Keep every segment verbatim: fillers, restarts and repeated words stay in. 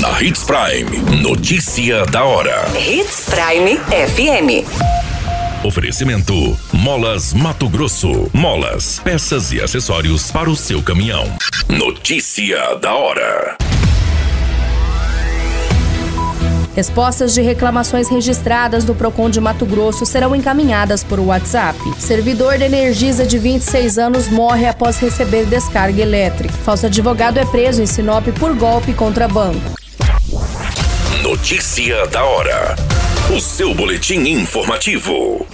na Hits Prime. Notícia da hora. Hits Prime F M. Oferecimento Molas Mato Grosso. Molas, peças e acessórios para o seu caminhão. Notícia da hora. Respostas de reclamações registradas do Procon de Mato Grosso serão encaminhadas por WhatsApp. Servidor da Energisa de vinte e seis anos morre após receber descarga elétrica. Falso advogado é preso em Sinop por golpe contra banco. Notícia da hora. O seu boletim informativo.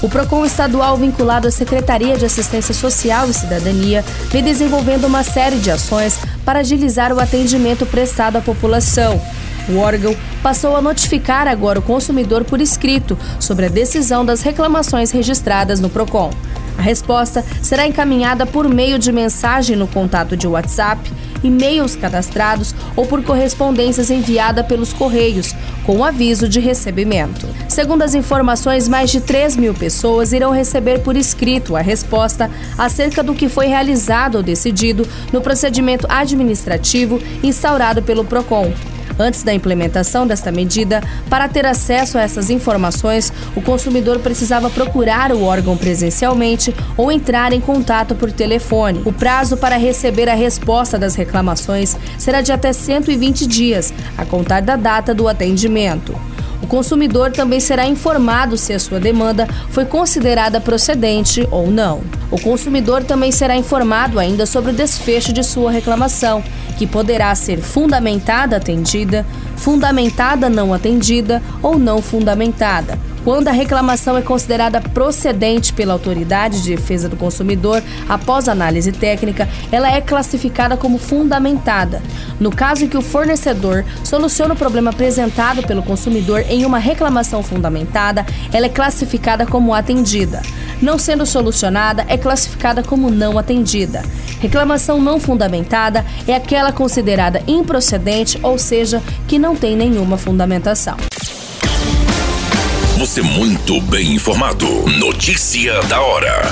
O Procon estadual, vinculado à Secretaria de Assistência Social e Cidadania, vem desenvolvendo uma série de ações para agilizar o atendimento prestado à população. O órgão passou a notificar agora o consumidor por escrito sobre a decisão das reclamações registradas no Procon. A resposta será encaminhada por meio de mensagem no contato de WhatsApp, e-mails cadastrados ou por correspondências enviada pelos correios, com aviso de recebimento. Segundo as informações, mais de três mil pessoas irão receber por escrito a resposta acerca do que foi realizado ou decidido no procedimento administrativo instaurado pelo Procon. Antes da implementação desta medida, para ter acesso a essas informações, o consumidor precisava procurar o órgão presencialmente ou entrar em contato por telefone. O prazo para receber a resposta das reclamações será de até cento e vinte dias, a contar da data do atendimento. O consumidor também será informado se a sua demanda foi considerada procedente ou não. O consumidor também será informado ainda sobre o desfecho de sua reclamação, que poderá ser fundamentada atendida, fundamentada não atendida ou não fundamentada. Quando a reclamação é considerada procedente pela Autoridade de Defesa do Consumidor, após análise técnica, ela é classificada como fundamentada. No caso em que o fornecedor soluciona o problema apresentado pelo consumidor em uma reclamação fundamentada, ela é classificada como atendida. Não sendo solucionada, é classificada como não atendida. Reclamação não fundamentada é aquela considerada improcedente, ou seja, que não tem nenhuma fundamentação. Você muito bem informado. Notícia da hora.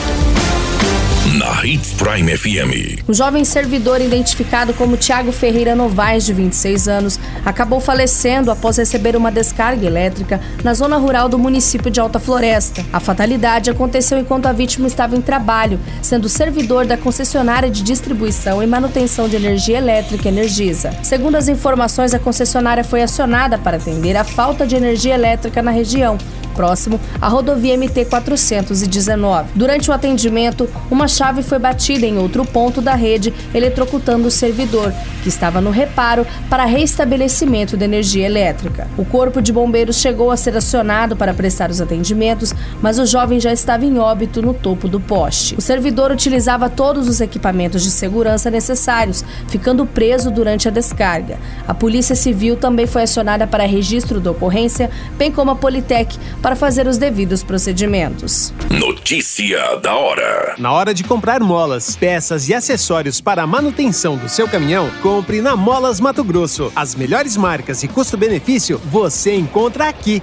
Na Hits Prime F M. O jovem servidor identificado como Thiago Ferreira Novaes, de vinte e seis anos, acabou falecendo após receber uma descarga elétrica na zona rural do município de Alta Floresta. A fatalidade aconteceu enquanto a vítima estava em trabalho, sendo servidor da concessionária de distribuição e manutenção de energia elétrica Energisa. Segundo as informações, a concessionária foi acionada para atender à falta de energia elétrica na região, próximo à rodovia M T quatrocentos e dezenove. Durante o atendimento, uma chave foi batida em outro ponto da rede, eletrocutando o servidor, que estava no reparo para reestabelecimento da energia elétrica. O corpo de bombeiros chegou a ser acionado para prestar os atendimentos, mas o jovem já estava em óbito no topo do poste. O servidor utilizava todos os equipamentos de segurança necessários, ficando preso durante a descarga. A Polícia Civil também foi acionada para registro da ocorrência, bem como a Politec, para fazer os devidos procedimentos. Notícia da hora. Na hora de comprar molas, peças e acessórios para a manutenção do seu caminhão, compre na Molas Mato Grosso. As melhores marcas e custo-benefício você encontra aqui.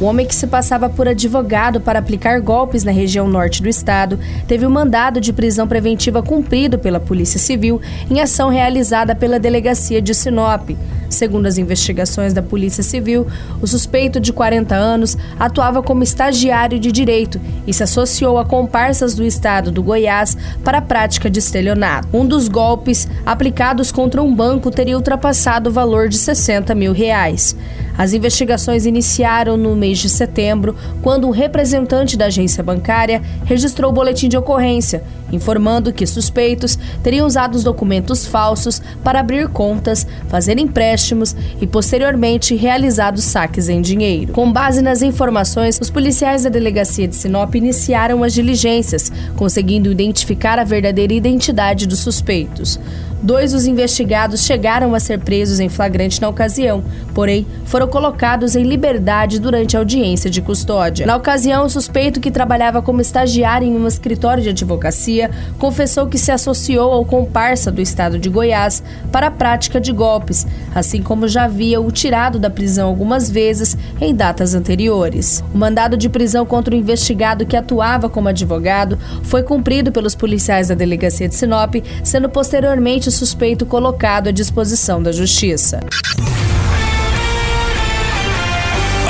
O homem que se passava por advogado para aplicar golpes na região norte do estado teve o mandado de prisão preventiva cumprido pela Polícia Civil em ação realizada pela Delegacia de Sinop. Segundo as investigações da Polícia Civil, o suspeito de quarenta anos atuava como estagiário de direito e se associou a comparsas do estado do Goiás para a prática de estelionato. Um dos golpes aplicados contra um banco teria ultrapassado o valor de sessenta mil reais. As investigações iniciaram no mês de setembro, quando um representante da agência bancária registrou o boletim de ocorrência, informando que suspeitos teriam usado os documentos falsos para abrir contas, fazer empréstimos e, posteriormente, realizado saques em dinheiro. Com base nas informações, os policiais da delegacia de Sinop iniciaram as diligências, conseguindo identificar a verdadeira identidade dos suspeitos. Dois dos investigados chegaram a ser presos em flagrante na ocasião, porém foram colocados em liberdade durante a audiência de custódia. Na ocasião, o suspeito, que trabalhava como estagiário em um escritório de advocacia, confessou que se associou ao comparsa do estado de Goiás para a prática de golpes, assim como já havia o tirado da prisão algumas vezes em datas anteriores. O mandado de prisão contra o investigado, que atuava como advogado, foi cumprido pelos policiais da delegacia de Sinop, sendo posteriormente o suspeito colocado à disposição da Justiça.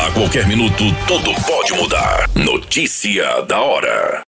A qualquer minuto, tudo pode mudar. Notícia da hora.